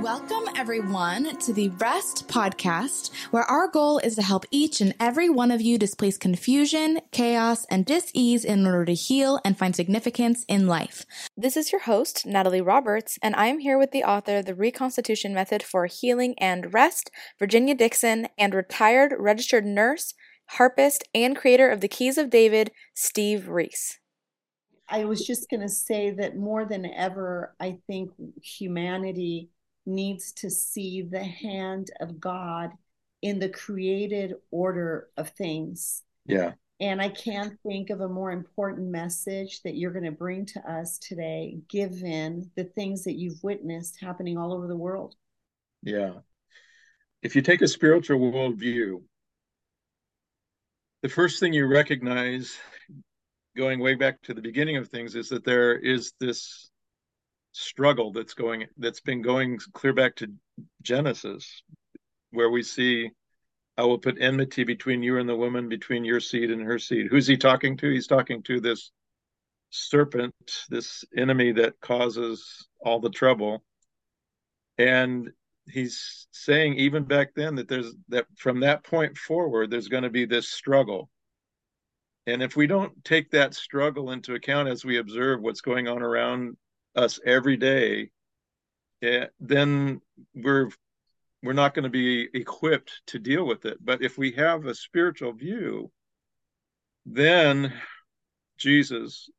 Welcome, everyone, to the R.E.S.T. Podcast, where our goal is to help each and every one of you displace confusion, chaos, and dis-ease in order to heal and find significance in life. This is your host, Natalie Roberts, and I am here with the author of The Reconstitution Method for Healing and Rest, Virginia Dixon, and retired registered nurse, harpist, and creator of The Keys of David, Steve Rees. I was just going to say that more than ever, I think humanity needs to see the hand of God in the created order of things. Yeah. And I can't think of a more important message that you're going to bring to us today, given the things that you've witnessed happening all over the world. Yeah. If you take a spiritual worldview, the first thing you recognize, going way back to the beginning of things, is that there is this struggle that's been going clear back to Genesis, where we see, I will put enmity between you and the woman, between your seed and her seed. Who's he talking to? He's talking to this serpent, this enemy that causes all the trouble. And he's saying even back then that from that point forward, there's going to be this struggle. And if we don't take that struggle into account as we observe what's going on around us every day, then we're not going to be equipped to deal with it. But if we have a spiritual view, then Jesus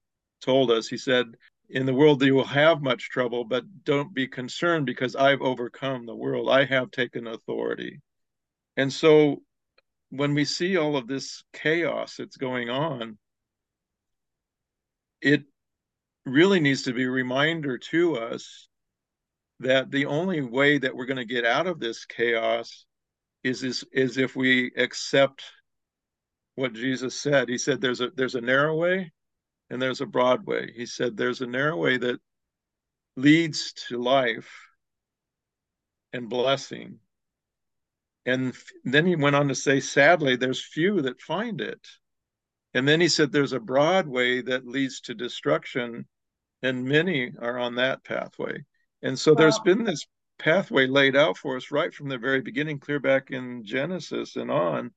told us, he said, in the world you will have much trouble, but don't be concerned because I've overcome the world. I have taken authority. And so when we see all of this chaos that's going on, it really needs to be a reminder to us that the only way that we're going to get out of this chaos is if we accept what Jesus said. He said there's a narrow way and there's a broad way. He said there's a narrow way that leads to life and blessing. And then he went on to say, sadly, there's few that find it. And then he said there's a broad way that leads to destruction, and many are on that pathway. And so There's been this pathway laid out for us right from the very beginning, clear back in Genesis and on,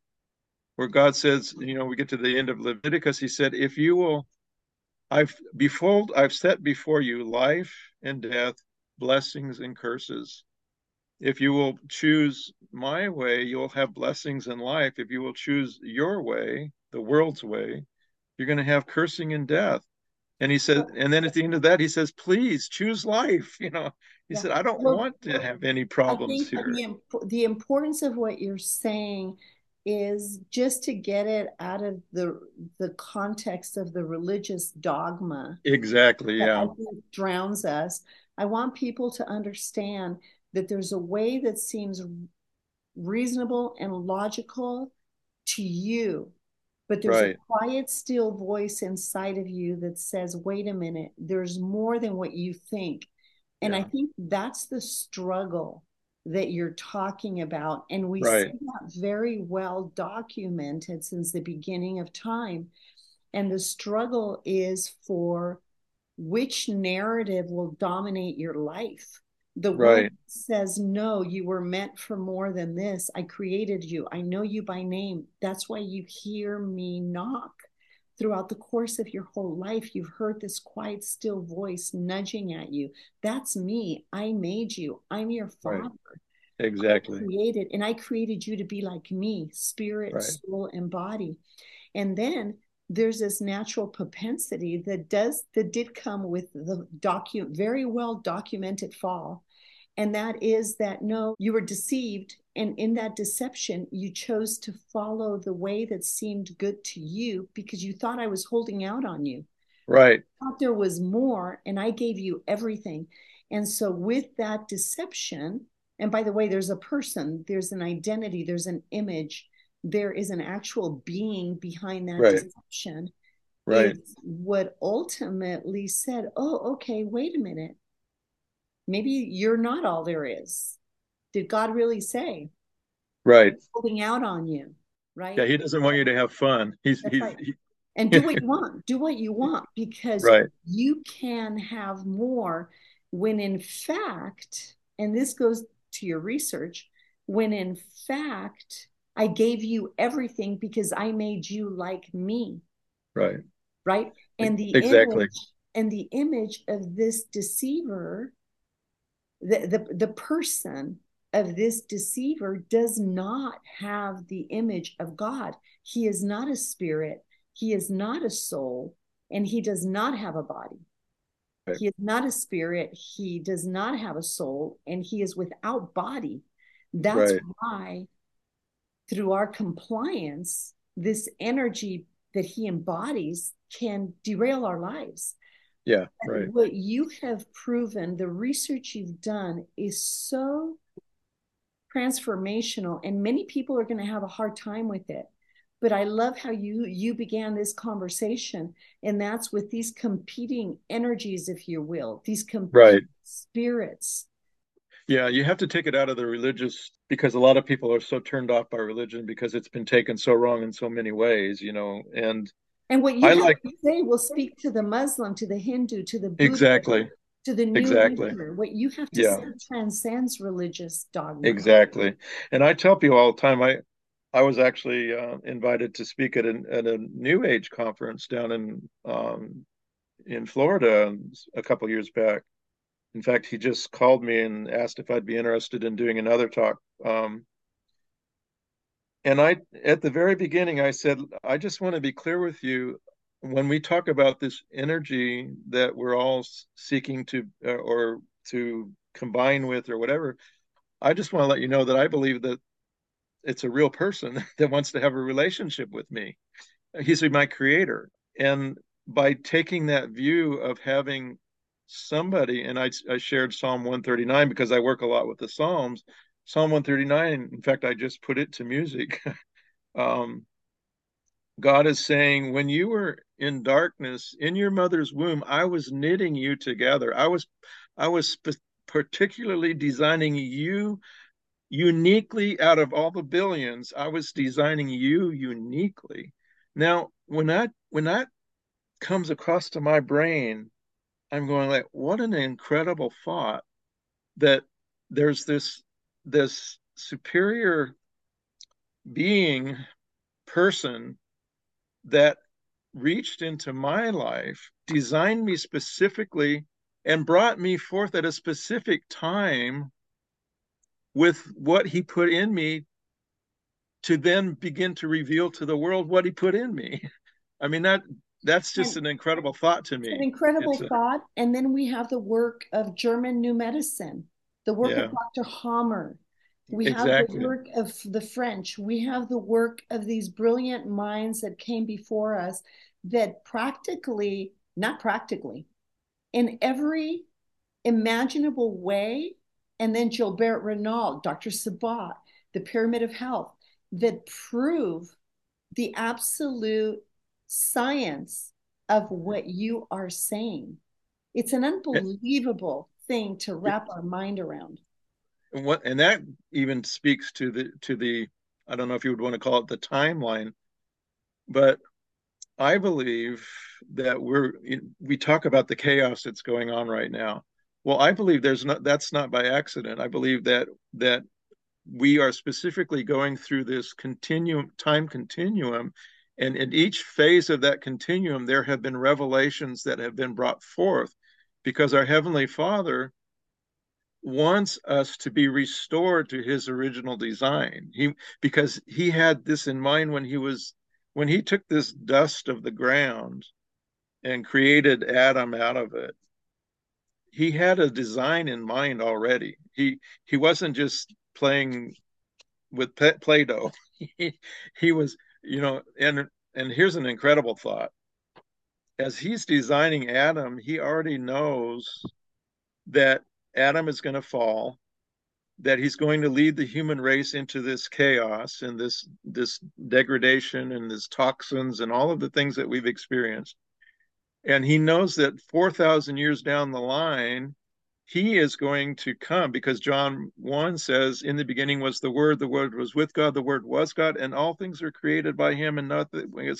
where God says, we get to the end of Leviticus. He said, if you will, I've set before you life and death, blessings and curses. If you will choose my way, you'll have blessings in life. If you will choose your way, the world's way, you're going to have cursing and death. And he said, and then at the end of that, he says, please choose life. He said, I don't want to have any problems here. The importance of what you're saying is just to get it out of the context of the religious dogma. Exactly. Yeah. Drowns us. I want people to understand that there's a way that seems reasonable and logical to you, but there's a quiet, still voice inside of you that says, wait a minute, there's more than what you think. And I think that's the struggle that you're talking about. And we see that very well documented since the beginning of time. And the struggle is for which narrative will dominate your life. The one that says, no, you were meant for more than this. I created you. I know you by name. That's why you hear me knock. Throughout the course of your whole life, you've heard this quiet, still voice nudging at you. That's me. I made you. I'm your father. Right. Exactly. I created you to be like me, spirit, soul, and body. And then there's this natural propensity that did come with the very well documented fall. And that is that, no, you were deceived. And in that deception, you chose to follow the way that seemed good to you because you thought I was holding out on you. Right. I thought there was more and I gave you everything. And so with that deception, and by the way, there's a person, there's an identity, there's an image, there is an actual being behind that deception. Right. What ultimately said, oh, okay, wait a minute. Maybe you're not all there is. Did God really say? Right. He's holding out on you, right? Yeah, he doesn't want you to have fun. And do what you want. Do what you want because you can have more when in fact and this goes to your research, when in fact, I gave you everything because I made you like me. Right. Right. And the exactly. image of this deceiver, the person of this deceiver does not have the image of God. He is not a spirit. He is not a soul, and he does not have a body. Right. He is not a spirit. He does not have a soul, and he is without body. That's right. Why through our compliance, this energy that he embodies can derail our lives. Yeah, right. And what you have proven, the research you've done is so transformational, and many people are going to have a hard time with it. But I love how you began this conversation, and that's with these competing energies, if you will, these competing right. spirits. Yeah, you have to take it out of the religious, because a lot of people are so turned off by religion because it's been taken so wrong in so many ways, you know. And what you have like, to say will speak to the Muslim, to the Hindu, to the Buddha, exactly. to the new exactly. leader. What you have to yeah. say transcends religious dogma. Exactly. And I tell people all the time, I was actually invited to speak at a New Age conference down in Florida a couple of years back. In fact, he just called me and asked if I'd be interested in doing another talk. And I, at the very beginning, I said, I just want to be clear with you. When we talk about this energy that we're all seeking to or to combine with or whatever, I just want to let you know that I believe that it's a real person that wants to have a relationship with me. He's my creator. And by taking that view of having somebody, and I shared Psalm 139 because I work a lot with the Psalms. Psalm 139, in fact, I just put it to music. God is saying, when you were in darkness, in your mother's womb, I was knitting you together. I was particularly designing you uniquely out of all the billions. I was designing you uniquely. Now, when that comes across to my brain, I'm going like, what an incredible thought that there's this superior being person that reached into my life, designed me specifically, and brought me forth at a specific time with what he put in me to then begin to reveal to the world what he put in me. I mean, that's just an incredible thought to me. It's an incredible thought. And then we have the work of German New Medicine, the work yeah. of Dr. Hamer. We exactly. have the work of the French. We have the work of these brilliant minds that came before us that not practically, in every imaginable way, and then Gilbert Renault, Dr. Sabat, the Pyramid of Health, that prove the absolute science of what you are saying. It's an unbelievable thing to wrap our mind around. And that even speaks to the I don't know if you would want to call it the timeline, but I believe that we talk about the chaos that's going on right now. Well, I believe that's not by accident. I believe that we are specifically going through this time continuum. And in each phase of that continuum, there have been revelations that have been brought forth because our Heavenly Father wants us to be restored to his original design. Because he had this in mind when he took this dust of the ground and created Adam out of it, he had a design in mind already. He wasn't just playing with Play-Doh. He was... You know, and here's an incredible thought. As he's designing Adam, he already knows that Adam is going to fall, that he's going to lead the human race into this chaos and this degradation and this toxins and all of the things that we've experienced. And he knows that 4,000 years down the line, he is going to come, because John 1 says, in the beginning was the Word was with God, the Word was God, and all things were created by him, and nothing that was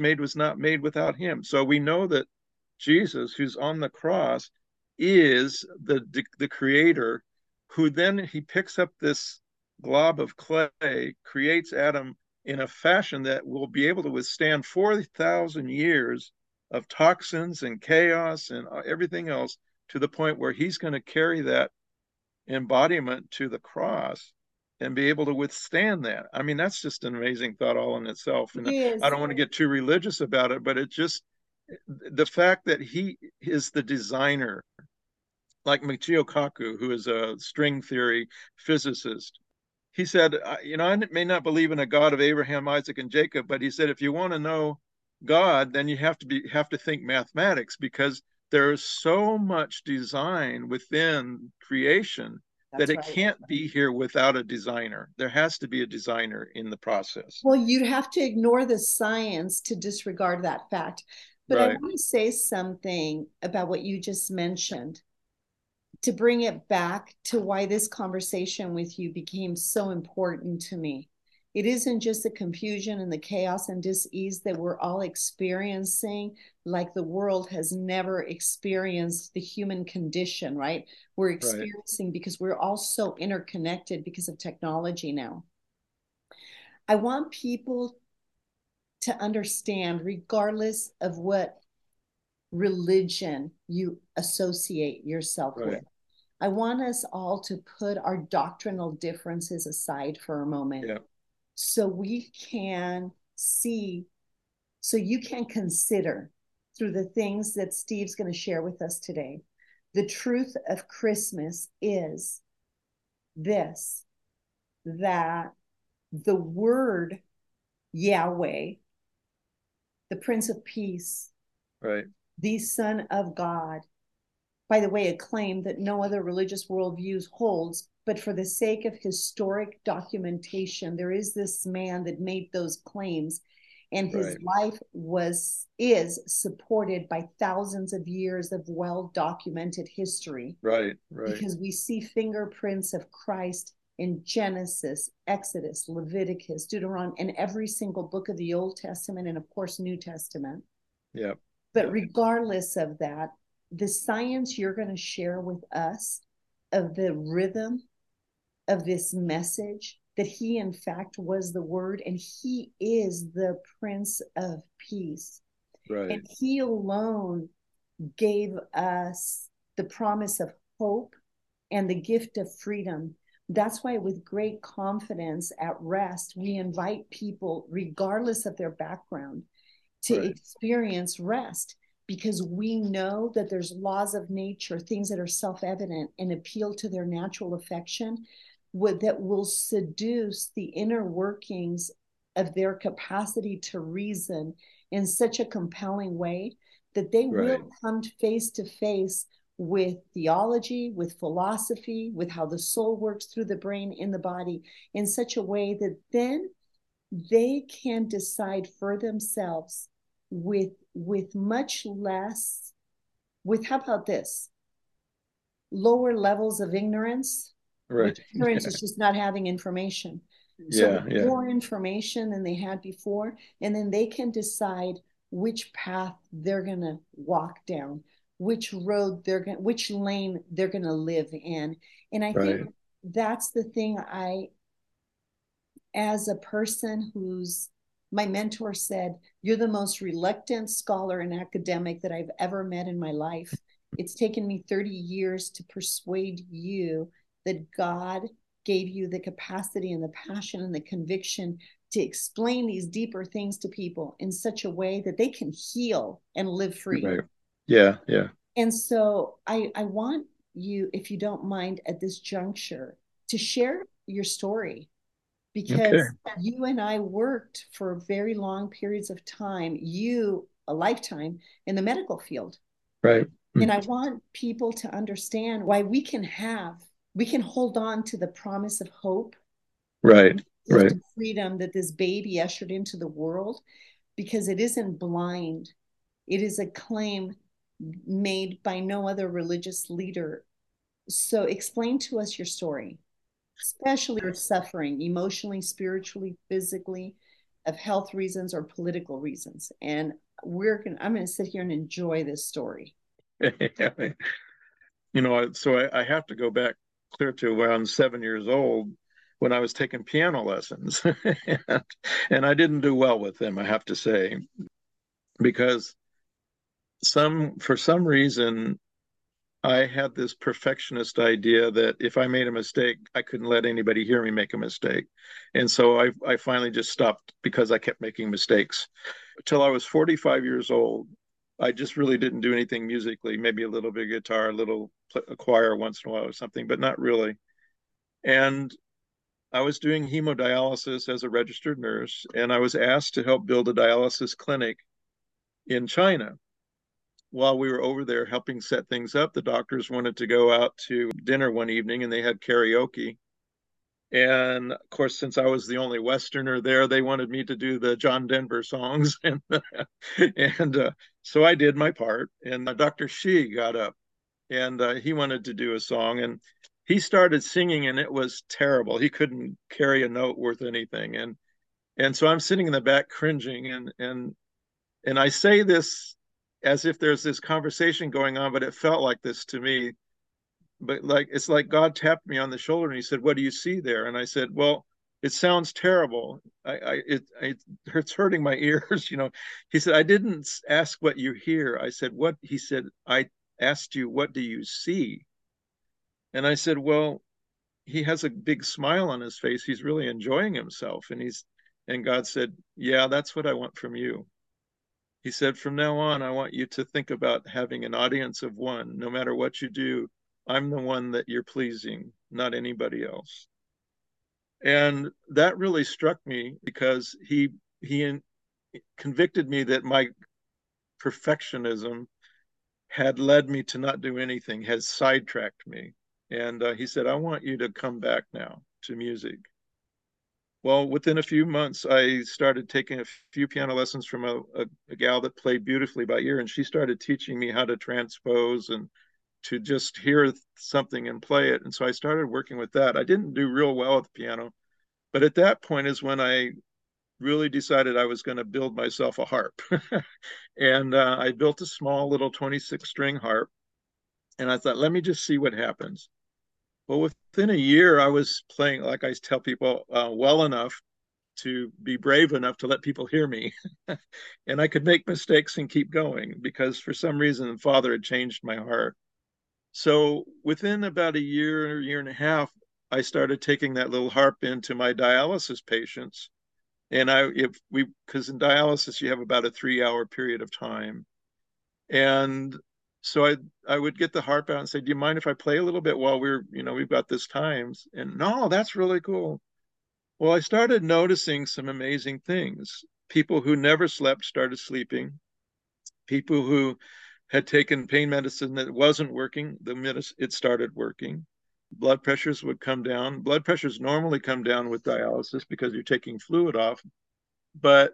made was not made without him. So we know that Jesus, who's on the cross, is the creator, who then he picks up this glob of clay, creates Adam in a fashion that will be able to withstand 4,000 years of toxins and chaos and everything else, to the point where he's going to carry that embodiment to the cross and be able to withstand that. I mean, that's just an amazing thought all in itself. And yes. I don't want to get too religious about it, but it just, the fact that he is the designer, like Michio Kaku, who is a string theory physicist, he said, you know, I may not believe in a God of Abraham, Isaac, and Jacob, but he said, if you want to know God, then you have to think mathematics, because there is so much design within creation that it can't be here without a designer. There has to be a designer in the process. Well, you'd have to ignore the science to disregard that fact. But I want to say something about what you just mentioned to bring it back to why this conversation with you became so important to me. It isn't just the confusion and the chaos and dis-ease that we're all experiencing, like the world has never experienced the human condition, right? We're experiencing because we're all so interconnected because of technology now. I want people to understand, regardless of what religion you associate yourself with, I want us all to put our doctrinal differences aside for a moment. So we can see, so you can consider through the things that Steve's going to share with us today. The truth of Christmas is this, that the word Yahweh, the Prince of Peace, the Son of God, by the way, a claim that no other religious worldview holds, but for the sake of historic documentation, there is this man that made those claims, and his life is supported by thousands of years of well-documented history. Because we see fingerprints of Christ in Genesis, Exodus, Leviticus, Deuteronomy, and every single book of the Old Testament, and of course, New Testament. But regardless of that, the science you're going to share with us of the rhythm of this message, that he in fact was the word, and he is the Prince of Peace, and he alone gave us the promise of hope and the gift of freedom. That's why with great confidence at R.E.S.T. we invite people, regardless of their background, to experience rest, because we know that there's laws of nature, things that are self-evident and appeal to their natural affection, that will seduce the inner workings of their capacity to reason in such a compelling way that they will come face to face with theology, with philosophy, with how the soul works through the brain in the body, in such a way that then they can decide for themselves with much less, with, how about this, lower levels of ignorance. Ignorance is just not having information. More information than they had before, and then they can decide which path they're going to walk down, which road they're going, which lane they're going to live in. And I think that's the thing I, as a person who's, my mentor said, you're the most reluctant scholar and academic that I've ever met in my life. It's taken me 30 years to persuade you that God gave you the capacity and the passion and the conviction to explain these deeper things to people in such a way that they can heal and live free. And so I want you, if you don't mind, at this juncture, to share your story. Because you and I worked for very long periods of time, you a lifetime in the medical field. And I want people to understand why we can have, we can hold on to the promise of hope. The freedom that this baby ushered into the world, because it isn't blind. It is a claim made by no other religious leader. So explain to us your story. Especially with suffering, emotionally, spiritually, physically, of health reasons or political reasons. And I'm going to sit here and enjoy this story. So I have to go back clear to around 7 years old when I was taking piano lessons. and I didn't do well with them, I have to say, because for some reason, I had this perfectionist idea that if I made a mistake, I couldn't let anybody hear me make a mistake. And so I finally just stopped because I kept making mistakes. Till I was 45 years old, I just really didn't do anything musically, maybe a little bit of guitar, a little choir once in a while or something, but not really. And I was doing hemodialysis as a registered nurse, and I was asked to help build a dialysis clinic in China. While we were over there helping set things up, the doctors wanted to go out to dinner one evening, and they had karaoke. And of course, since I was the only Westerner there, they wanted me to do the John Denver songs. So I did my part. And Dr. Shi got up, and he wanted to do a song. And he started singing, and it was terrible. He couldn't carry a note worth anything. And so I'm sitting in the back cringing, and I say this as if there's this conversation going on, but it felt like this to me. But like, it's like God tapped me on the shoulder and he said, "What do you see there?" And I said, "Well, it sounds terrible. It's hurting my ears, you know." He said, "I didn't ask what you hear." I said, "What?" He said, "I asked you, what do you see?" And I said, "Well," he has a big smile on his face. He's really enjoying himself. And God said, "Yeah, that's what I want from you." He said, "From now on, I want you to think about having an audience of one. No matter what you do, I'm the one that you're pleasing, not anybody else." And that really struck me, because he convicted me that my perfectionism had led me to not do anything, had sidetracked me. And he said, "I want you to come back now to music." Well, within a few months, I started taking a few piano lessons from a gal that played beautifully by ear, and she started teaching me how to transpose and to just hear something and play it. And so I started working with that. I didn't do real well with the piano, but at that point is when I really decided I was going to build myself a harp. And I built a small little 26-string harp, and I thought, let me just see what happens. Well, within a year, I was playing, like I tell people, well enough to be brave enough to let people hear me. And I could make mistakes and keep going, because for some reason, Father had changed my heart. So within about a year and a half, I started taking that little harp into my dialysis patients. And because in dialysis, you have about a 3-hour period of time. And so I would get the harp out and say, "Do you mind if I play a little bit while we've got this time?" And, "No, that's really cool." Well, I started noticing some amazing things. People who never slept started sleeping. People who had taken pain medicine that wasn't working, it started working. Blood pressures would come down. Blood pressures normally come down with dialysis because you're taking fluid off. But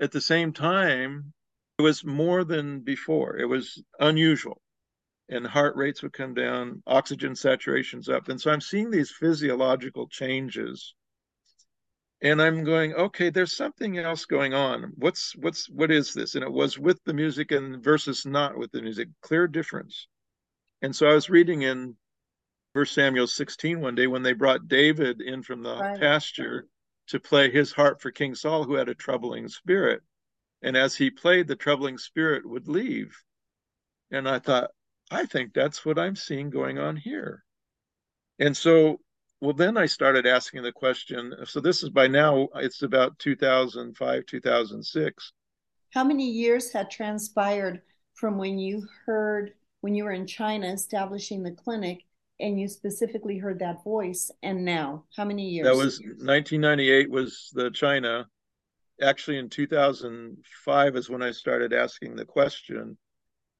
at the same time, it was more than before. It was unusual. And heart rates would come down, oxygen saturation's up. And so I'm seeing these physiological changes. And I'm going, okay, there's something else going on. What is this? And it was with the music and versus not with the music, clear difference. And so I was reading in First Samuel 16 one day when they brought David in from the pasture to play his harp for King Saul, who had a troubling spirit. And as he played, the troubling spirit would leave. And I thought, I think that's what I'm seeing going on here. And so, well, then I started asking the question. So this is by now, it's about 2005, 2006. How many years had transpired from when you were in China establishing the clinic and you specifically heard that voice? And now, how many years? That was 1998 was the China. Actually, in 2005 is when I started asking the question.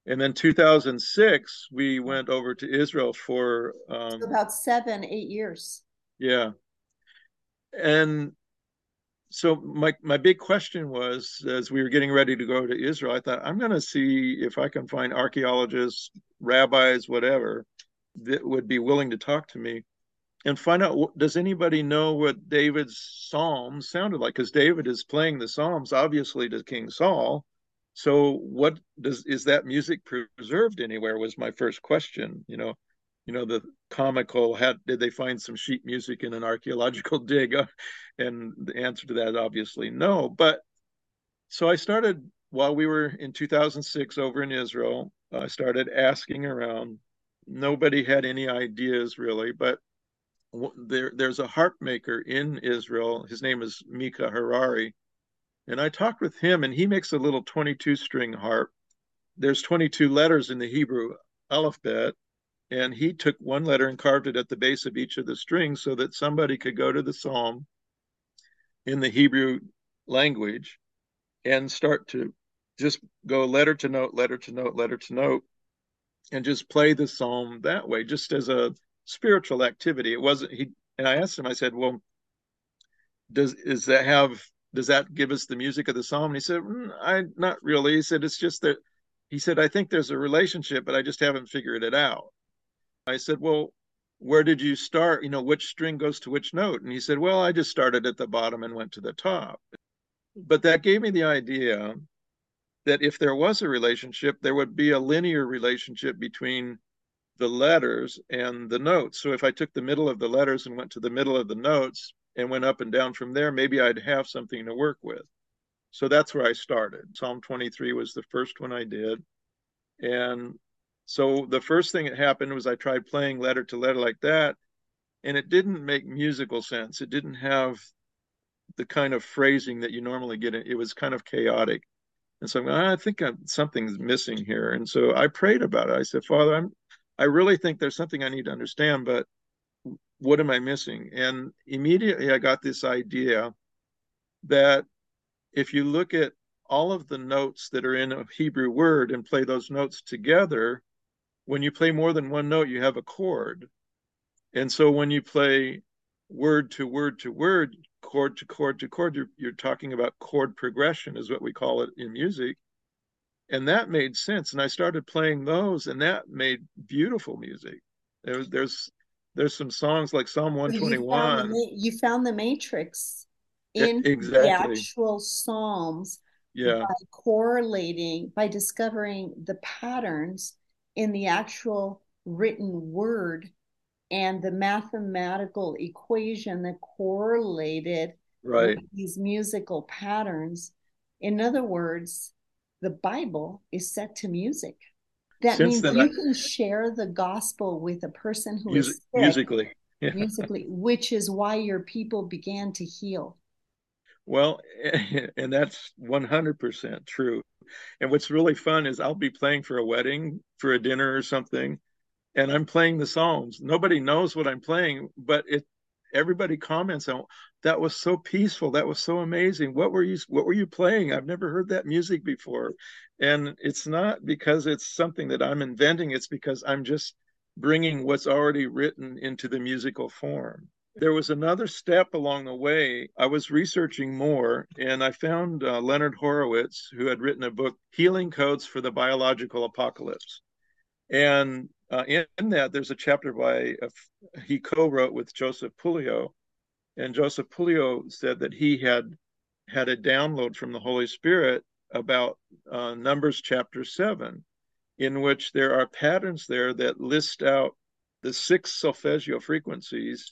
And then 2006, we went over to Israel for... about 7-8 years. Yeah. And so my big question was, as we were getting ready to go to Israel, I thought, I'm going to see if I can find archaeologists, rabbis, whatever, that would be willing to talk to me. And find out, does anybody know what David's Psalms sounded like? Because David is playing the Psalms, obviously, to King Saul. So what is that music preserved anywhere was my first question, you know, the comical, did they find some sheet music in an archaeological dig? And the answer to that, obviously, no. But so I started, while we were in 2006 over in Israel, I started asking around. Nobody had any ideas really, but there's a harp maker in Israel. His name is Mika Harari. And I talked with him, and he makes a little 22-string harp. There's 22 letters in the Hebrew alphabet, and he took one letter and carved it at the base of each of the strings so that somebody could go to the psalm in the Hebrew language and start to just go letter to note, letter to note, letter to note, and just play the psalm that way, just as a spiritual activity. It wasn't, and I asked him, I said, well, does that give us the music of the psalm? And he said, not really. He said, it's just that, he said, I think there's a relationship, but I just haven't figured it out. I said, well, where did you start? You know, which string goes to which note? And he said, well, I just started at the bottom and went to the top. But that gave me the idea that if there was a relationship, there would be a linear relationship between the letters and the notes. So if I took the middle of the letters and went to the middle of the notes and went up and down from there, maybe I'd have something to work with. So that's where I started. Psalm 23 was the first one I did. And so the first thing that happened was I tried playing letter to letter like that, and it didn't make musical sense. It didn't have the kind of phrasing that you normally get. It was kind of chaotic. And so I'm going, I think something's missing here. And so I prayed about it. I said, Father, I really think there's something I need to understand, but what am I missing? And immediately I got this idea that if you look at all of the notes that are in a Hebrew word and play those notes together, when you play more than one note, you have a chord. And so when you play word to word to word, chord to chord to chord, you're talking about chord progression is what we call it in music. And that made sense. And I started playing those, and that made beautiful music. There's some songs like Psalm 121. You found the matrix in the actual Psalms by correlating, by discovering the patterns in the actual written word and the mathematical equation that correlated with these musical patterns. In other words, the Bible is set to music. That means you can share the gospel with a person who is sick, musically, which is why your people began to heal. Well, and that's 100% true. And what's really fun is I'll be playing for a wedding, for a dinner or something, and I'm playing the Psalms. Nobody knows what I'm playing, but everybody comments on, that was so peaceful. That was so amazing. What were you playing? I've never heard that music before. And it's not because it's something that I'm inventing. It's because I'm just bringing what's already written into the musical form. There was another step along the way. I was researching more, and I found Leonard Horowitz, who had written a book, Healing Codes for the Biological Apocalypse. And in that, there's a chapter he co-wrote with Joseph Puglio. And Joseph Puglio said that he had a download from the Holy Spirit about Numbers chapter 7, in which there are patterns there that list out the 6 solfeggio frequencies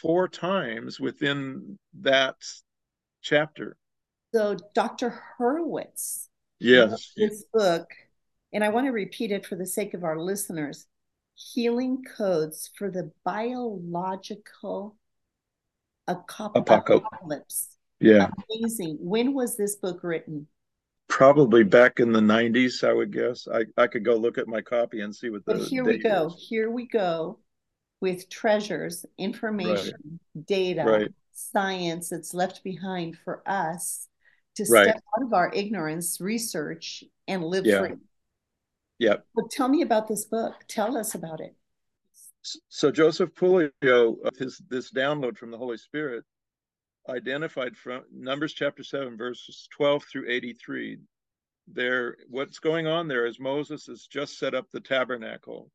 4 times within that chapter. So Dr. Horowitz, this book, and I want to repeat it for the sake of our listeners, Healing Codes for the Biological Apocalypse. Yeah. Amazing. When was this book written? Probably back in the 90s, I would guess. I could go look at my copy and see what the Here we go with treasures, information, data, science that's left behind for us to step out of our ignorance, research, and live free. Yep. Well, tell me about this book. Tell us about it. So Joseph Puglio, this download from the Holy Spirit, identified from Numbers chapter 7, verses 12 through 83. What's going on there is Moses has just set up the tabernacle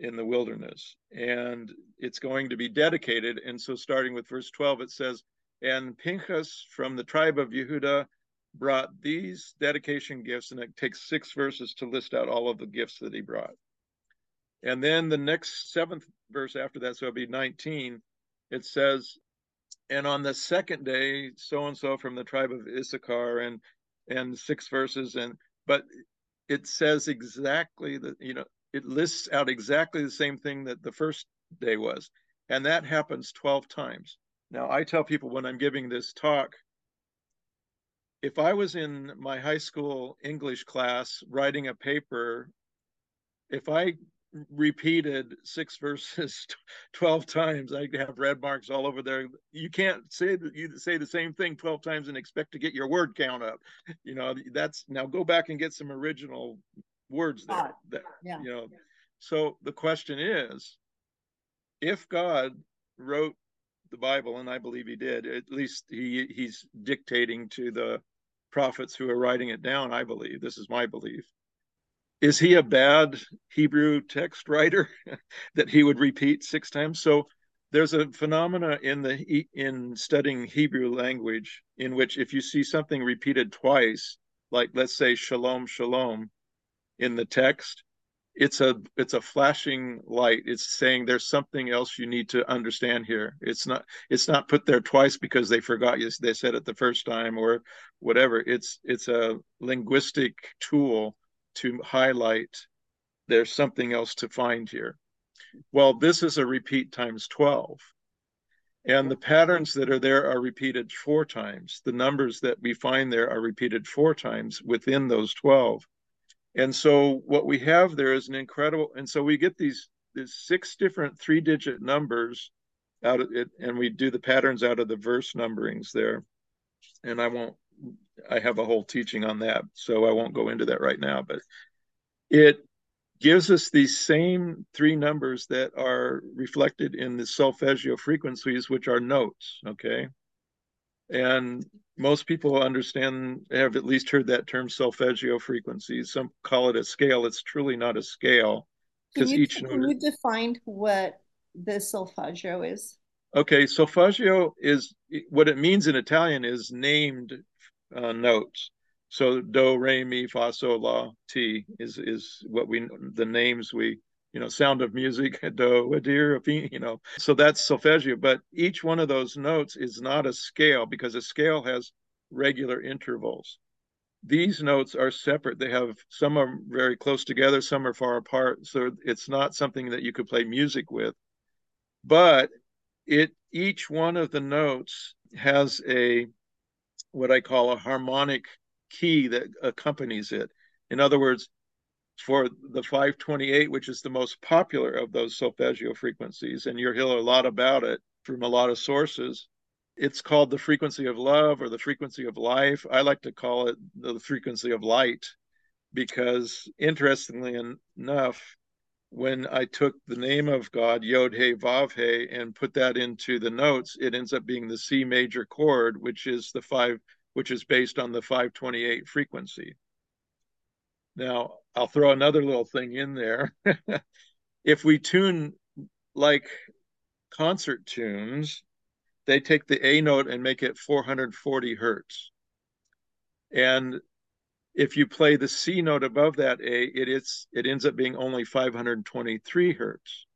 in the wilderness, and it's going to be dedicated. And so starting with verse 12, it says, and Pinchas from the tribe of Yehudah brought these dedication gifts, and it takes 6 verses to list out all of the gifts that he brought. And then the next seventh verse after that, so it'll be 19, it says, and on the second day, so-and-so from the tribe of Issachar, and six verses. But it says exactly that, it lists out exactly the same thing that the first day was. And that happens 12 times. Now, I tell people when I'm giving this talk, if I was in my high school English class writing a paper, if I repeated six verses 12 times, I have red marks all over there. You can't say that you say the same thing 12 times and expect to get your word count up. That's now go back and get some original words there. So the question is, if God wrote the Bible, and I believe he did, at least he's dictating to the prophets who are writing it down, I believe. This is my belief. Is he a bad Hebrew text writer that he would repeat six times? So there's a phenomena in studying Hebrew language in which if you see something repeated twice, like let's say shalom, shalom in the text, it's a flashing light. It's saying there's something else you need to understand here. It's not put there twice because they forgot you, they said it the first time or whatever. It's a linguistic tool to highlight there's something else to find here. Well, this is a repeat times 12. And the patterns that are there are repeated four times. The numbers that we find there are repeated four times within those 12. And so what we have there is an incredible, and so we get these six different three-digit numbers out of it, and we do the patterns out of the verse numberings there. And I have a whole teaching on that, so I won't go into that right now, but it gives us these same three numbers that are reflected in the solfeggio frequencies, which are notes, okay? And most people have at least heard that term solfeggio frequencies. Some call it a scale. It's truly not a scale. Because Can you define what the solfeggio is? Okay, solfeggio is, what it means in Italian is named notes. So do, re, mi, fa, sol, la, ti is what the names Sound of Music, do, a deer, a fee, So that's solfeggio. But each one of those notes is not a scale because a scale has regular intervals. These notes are separate. They have, some are very close together, some are far apart. So it's not something that you could play music with. But each one of the notes has what I call a harmonic key that accompanies it. In other words, for the 528, which is the most popular of those solfeggio frequencies, and you'll hear a lot about it from a lot of sources, it's called the frequency of love or the frequency of life. I like to call it the frequency of light because, interestingly enough, when I took the name of God, Yod-Heh-Vav-Heh, and put that into the notes, it ends up being the C major chord, which is based on the 528 frequency. Now, I'll throw another little thing in there. If we tune like concert tunes, they take the A note and make it 440 hertz. And if you play the C note above that A, it ends up being only 523 hertz.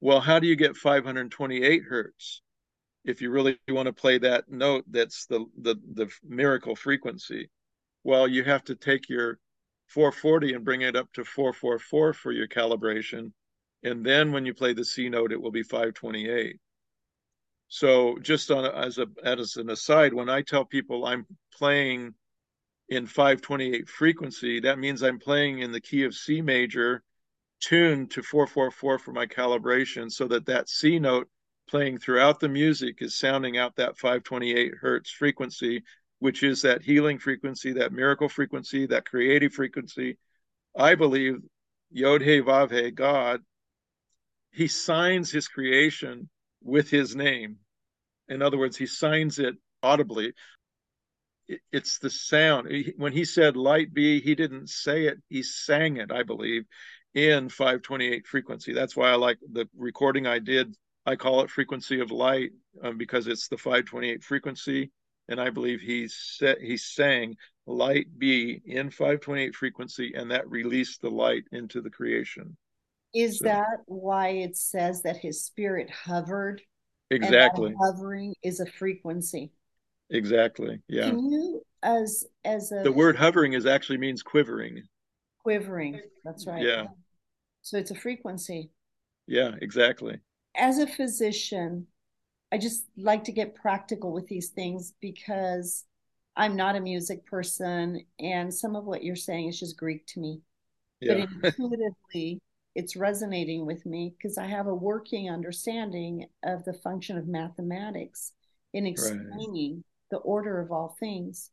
Well, how do you get 528 hertz if you really want to play that note that's the miracle frequency? Well, you have to take your 440 and bring it up to 444 for your calibration. And then when you play the C note, it will be 528. So just as an aside, when I tell people I'm playing in 528 frequency, that means I'm playing in the key of C major, tuned to 444 for my calibration, so that C note playing throughout the music is sounding out that 528 hertz frequency, which is that healing frequency, that miracle frequency, that creative frequency. I believe Yod-Heh-Vav-Heh, God, he signs his creation with his name. In other words, he signs it audibly. It's the sound. When he said light be, he didn't say it. He sang it, I believe, in 528 frequency. That's why I like the recording I did. I call it frequency of light because it's the 528 frequency. And I believe he sang light be in 528 frequency, and that released the light into the creation. Is that why it says that his spirit hovered? Exactly. And that hovering is a frequency. Exactly. Yeah. Can you, as the word hovering is actually means quivering. Quivering. That's right. Yeah. So it's a frequency. Yeah, exactly. As a physician, I just like to get practical with these things because I'm not a music person, and some of what you're saying is just Greek to me. Yeah. But intuitively, it's resonating with me because I have a working understanding of the function of mathematics in explaining the order of all things.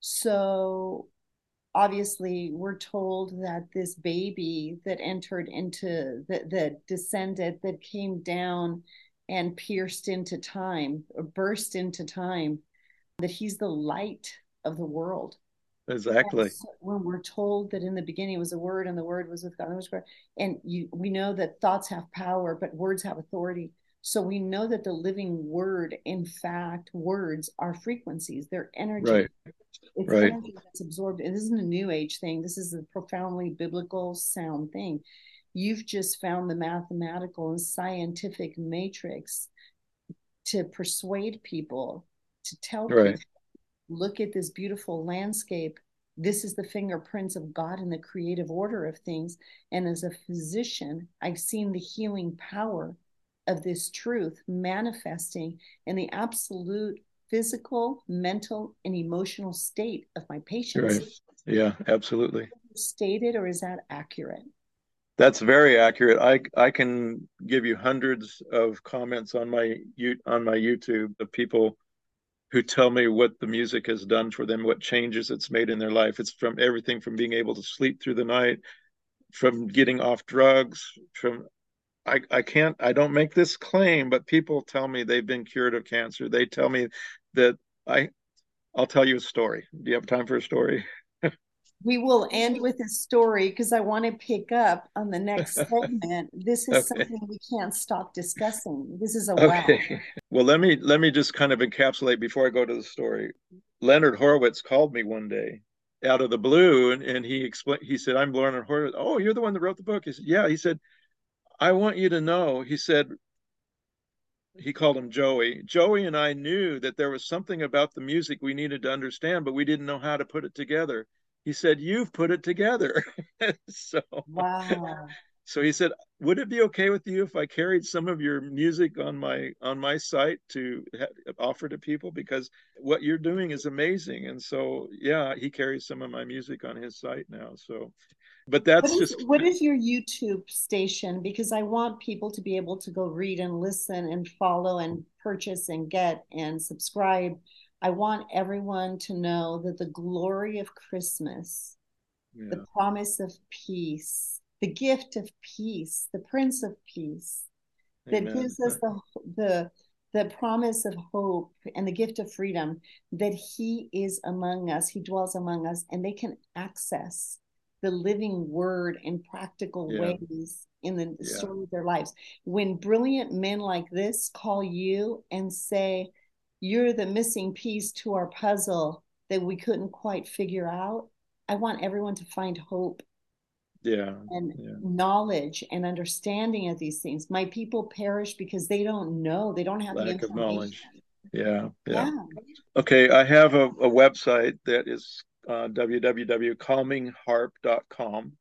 So obviously, we're told that this baby that entered into the descendant that came down and pierced into time, or burst into time, that he's the light of the world. Exactly. So when we're told that in the beginning was a word, and the word was with God, and we know that thoughts have power, but words have authority. So we know that the living word, in fact, words are frequencies. They're energy. Right. It's energy that's absorbed. And this isn't a new age thing. This is a profoundly biblical sound thing. You've just found the mathematical and scientific matrix to persuade people, to tell people, look at this beautiful landscape. This is the fingerprints of God in the creative order of things. And as a physician, I've seen the healing power of this truth manifesting in the absolute physical, mental, and emotional state of my patients. Right. Yeah, absolutely. Stated, or is that accurate? That's very accurate. I can give you hundreds of comments on my YouTube of people who tell me what the music has done for them, what changes it's made in their life. It's from everything from being able to sleep through the night, from getting off drugs, from I don't make this claim, but people tell me they've been cured of cancer. They tell me that I'll tell you a story. Do you have time for a story? We will end with a story because I want to pick up on the next segment. This is something we can't stop discussing. This is a wow. Well, let me just kind of encapsulate before I go to the story. Leonard Horowitz called me one day out of the blue, and he explained. He said, "I'm Leonard Horowitz." "Oh, you're the one that wrote the book?" He said, "Yeah." He said, "I want you to know," he said. He called him Joey. "Joey and I knew that there was something about the music we needed to understand, but we didn't know how to put it together." He said, "You've put it together." So he said, "Would it be okay with you if I carried some of your music on my site to offer to people? Because what you're doing is amazing." And so, yeah, he carries some of my music on his site now. So, but that's what is your YouTube station? Because I want people to be able to go read and listen and follow and purchase and get and subscribe. I want everyone to know that the glory of Christmas, the promise of peace, the gift of peace, the Prince of Peace, that gives us the promise of hope and the gift of freedom, that he is among us, he dwells among us, and they can access the living word in practical ways in the story of their lives. When brilliant men like this call you and say, "You're the missing piece to our puzzle that we couldn't quite figure out," I want everyone to find hope knowledge and understanding of these things. My people perish because they don't know. They don't have lack the information. Of knowledge. Yeah. Okay, I have a website that is www.calmingharp.com,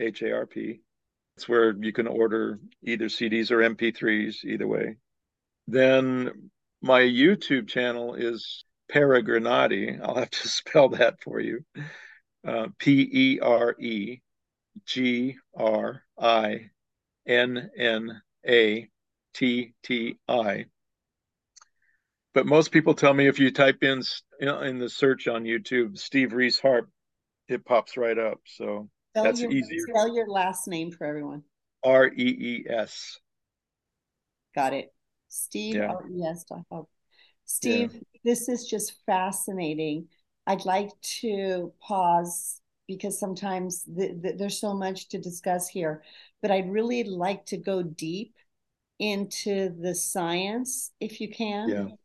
H-A-R-P. It's where you can order either CDs or MP3s, either way. Then my YouTube channel is Peregrinati. I'll have to spell that for you. P-E-R-E-G-R-I-N-N-A-T-T-I. But most people tell me if you type in the search on YouTube, Steve Rees Harp, it pops right up. So that's easier. Spell your last name for everyone. R-E-E-S. Got it. Steve, R.E.S.T. Steve, this is just fascinating. I'd like to pause because sometimes there's so much to discuss here, but I'd really like to go deep into the science, if you can,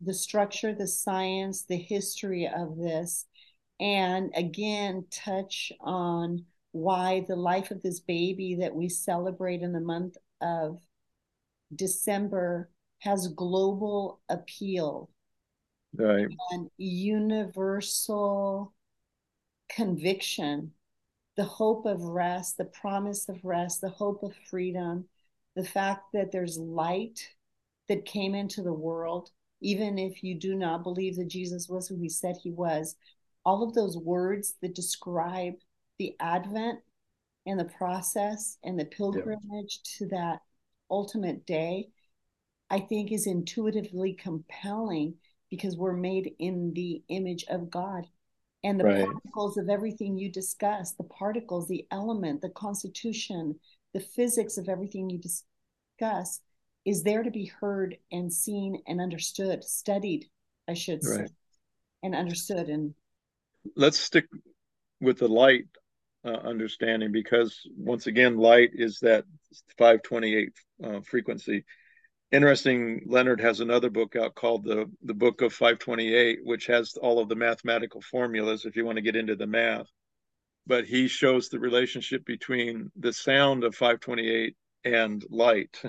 the structure, the science, the history of this, and again, touch on why the life of this baby that we celebrate in the month of December has global appeal, right, and universal conviction, the hope of rest, the promise of rest, the hope of freedom, the fact that there's light that came into the world, even if you do not believe that Jesus was who he said he was. All of those words that describe the Advent and the process and the pilgrimage to that ultimate day, I think is intuitively compelling because we're made in the image of God. And the particles of everything you discuss, the particles, the element, the constitution, the physics of everything you discuss is there to be heard and seen and understood, studied, I should say, and understood. And let's stick with the light understanding, because once again, light is that 528 frequency. Interesting, Leonard has another book out called the Book of 528, which has all of the mathematical formulas if you want to get into the math. But he shows the relationship between the sound of 528 and light.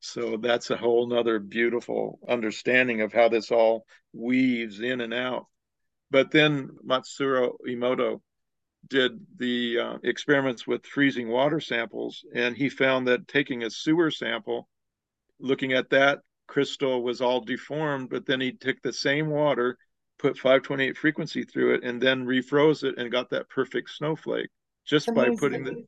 So that's a whole nother beautiful understanding of how this all weaves in and out. But then Matsuro Emoto did the experiments with freezing water samples, and he found that taking a sewer sample, looking at that crystal was all deformed, but then he took the same water, put 528 frequency through it, and then refroze it and got that perfect snowflake just by putting the...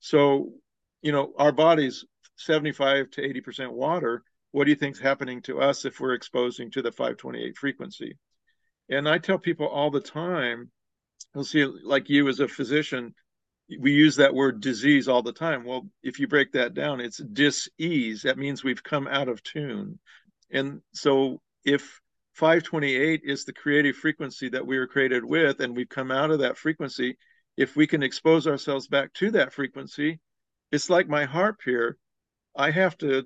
So, you know, our body's 75 to 80% water. What do you think's happening to us if we're exposing to the 528 frequency? And I tell people all the time, you'll see, like you as a physician, we use that word disease all the time. Well, if you break that down, it's dis-ease. That means we've come out of tune. And so if 528 is the creative frequency that we were created with, and we've come out of that frequency, if we can expose ourselves back to that frequency, it's like my harp here. I have to,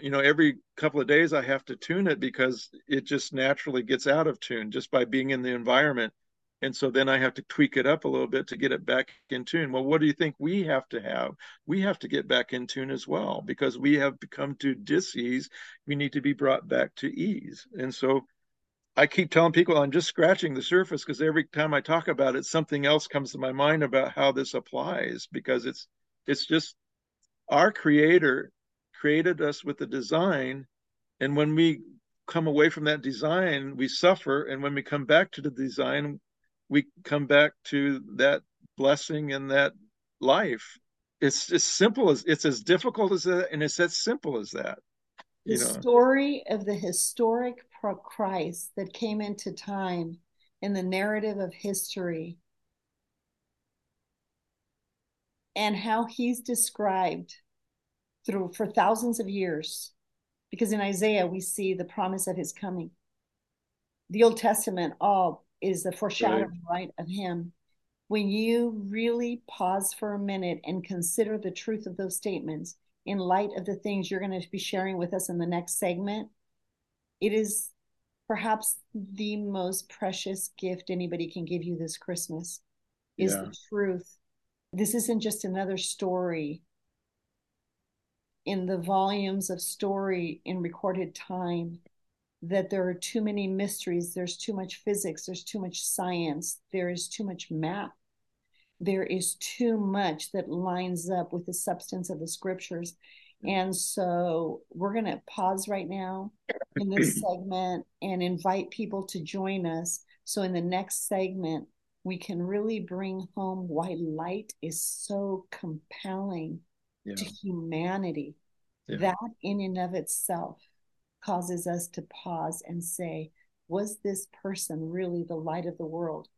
you know, every couple of days I have to tune it because it just naturally gets out of tune just by being in the environment. And so then I have to tweak it up a little bit to get it back in tune. Well, what do you think we have to have? We have to get back in tune as well, because we have become to dis-ease. We need to be brought back to ease. And so I keep telling people I'm just scratching the surface, because every time I talk about it, something else comes to my mind about how this applies, because it's just our Creator created us with a design. And when we come away from that design, we suffer. And when we come back to the design, we come back to that blessing and that life. It's as simple as, it's as difficult as that, and it's as simple as that. You know, the story of the historic Christ that came into time in the narrative of history, and how he's described through for thousands of years, because in Isaiah we see the promise of his coming. The Old Testament all is the foreshadowing, right, of him. When you really pause for a minute and consider the truth of those statements in light of the things you're going to be sharing with us in the next segment, it is perhaps the most precious gift anybody can give you this Christmas, is the truth. This isn't just another story in the volumes of story in recorded time, that there are too many mysteries, there's too much physics, there's too much science, there is too much math, there is too much that lines up with the substance of the scriptures. And so we're going to pause right now in this segment and invite people to join us. So in the next segment, we can really bring home why light is so compelling to humanity. That in and of itself causes us to pause and say, was this person really the light of the world?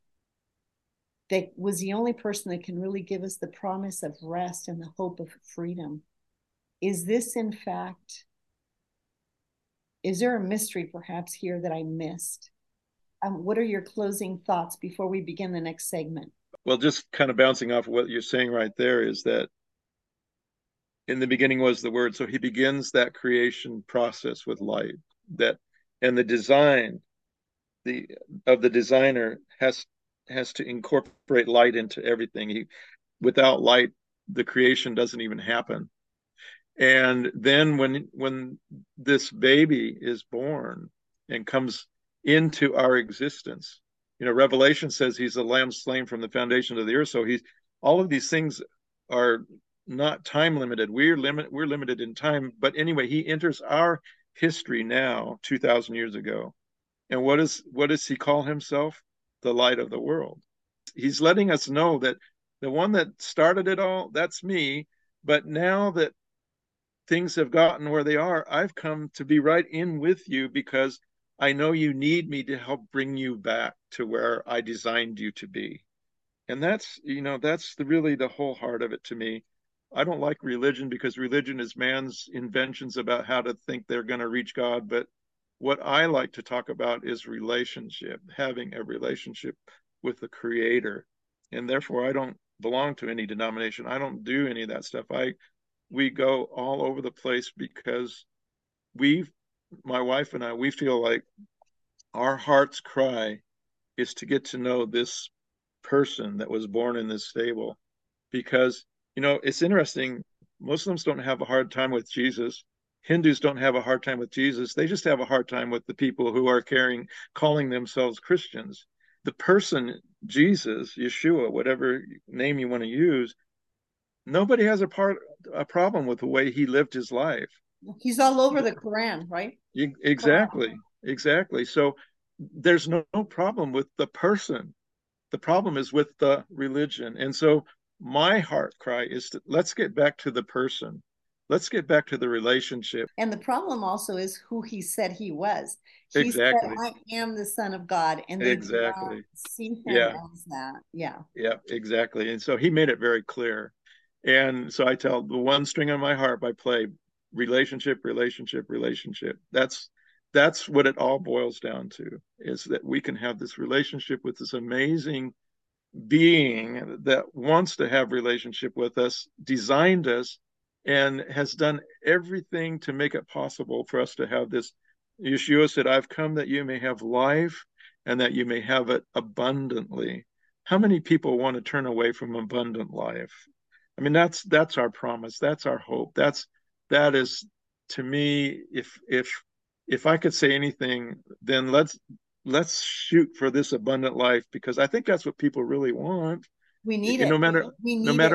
That was the only person that can really give us the promise of rest and the hope of freedom. Is this, in fact, is there a mystery perhaps here that I missed? What are your closing thoughts before we begin the next segment? Well, just kind of bouncing off what you're saying right there is that in the beginning was the Word. So he begins that creation process with light, that, and the design, the of the designer has to incorporate light into everything. He without light, the creation doesn't even happen. And then when this baby is born and comes into our existence, you know, Revelation says he's a lamb slain from the foundation of the earth. So he's, all of these things are not time limited. We're limited in time. But anyway, he enters our history now, 2,000 years ago. And what does he call himself? The light of the world. He's letting us know that the one that started it all, that's me. But now that things have gotten where they are, I've come to be right in with you because I know you need me to help bring you back to where I designed you to be. And that's, you know, that's really the whole heart of it to me. I don't like religion because religion is man's inventions about how to think they're going to reach God. But what I like to talk about is relationship, having a relationship with the Creator. And therefore, I don't belong to any denomination. I don't do any of that stuff. We go all over the place because my wife and I, we feel like our heart's cry is to get to know this person that was born in this stable. Because, you know, it's interesting. Muslims don't have a hard time with Jesus. Hindus don't have a hard time with Jesus. They just have a hard time with the people who are calling themselves Christians. The person, Jesus, Yeshua, whatever name you want to use, nobody has a problem with the way he lived his life. He's all over the Quran, right? Exactly, exactly. So there's no problem with the person. The problem is with the religion. And so my heart cry is let's get back to the person. Let's get back to the relationship. And the problem also is who he said he was. He exactly. said, I am the Son of God. And they exactly. see him yeah. as that. Yeah. Yeah, exactly. And so he made it very clear. And so I tell the one string on my harp I play, relationship, relationship, relationship. That's what it all boils down to, is that we can have this relationship with this amazing being that wants to have relationship with us, designed us, and has done everything to make it possible for us to have this. Yeshua said, I've come that you may have life and that you may have it abundantly. How many people want to turn away from abundant life? I mean, that's our promise. That's our hope. That is to me, if I could say anything, then let's shoot for this abundant life, because I think that's what people really want. We need it. No matter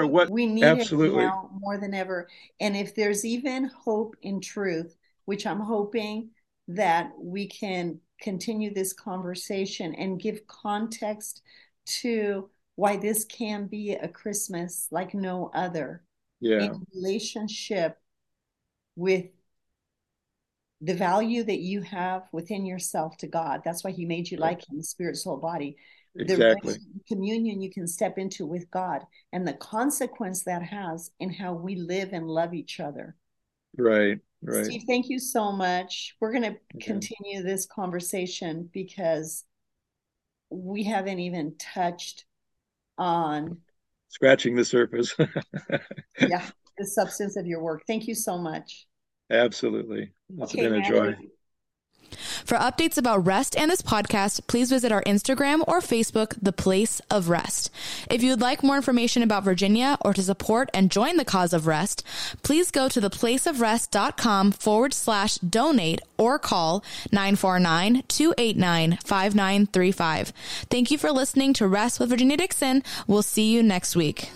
what. We need absolutely. It now more than ever. And if there's even hope in truth, which I'm hoping that we can continue this conversation and give context to why this can be a Christmas like no other. Yeah. In relationship with the value that you have within yourself to God. That's why he made you yeah. like him, spirit, soul, body. Exactly. The communion you can step into with God and the consequence that has in how we live and love each other. Right, right. Steve, thank you so much. We're going to continue this conversation because we haven't even touched on scratching the surface. Yeah, the substance of your work. Thank you so much. Absolutely. It's been a joy. For updates about REST and this podcast, please visit our Instagram or Facebook, The Place of REST. If you'd like more information about Virginia or to support and join the cause of REST, please go to theplaceofrest.com/donate or call 949-289-5935. Thank you for listening to REST with Virginia Dixon. We'll see you next week.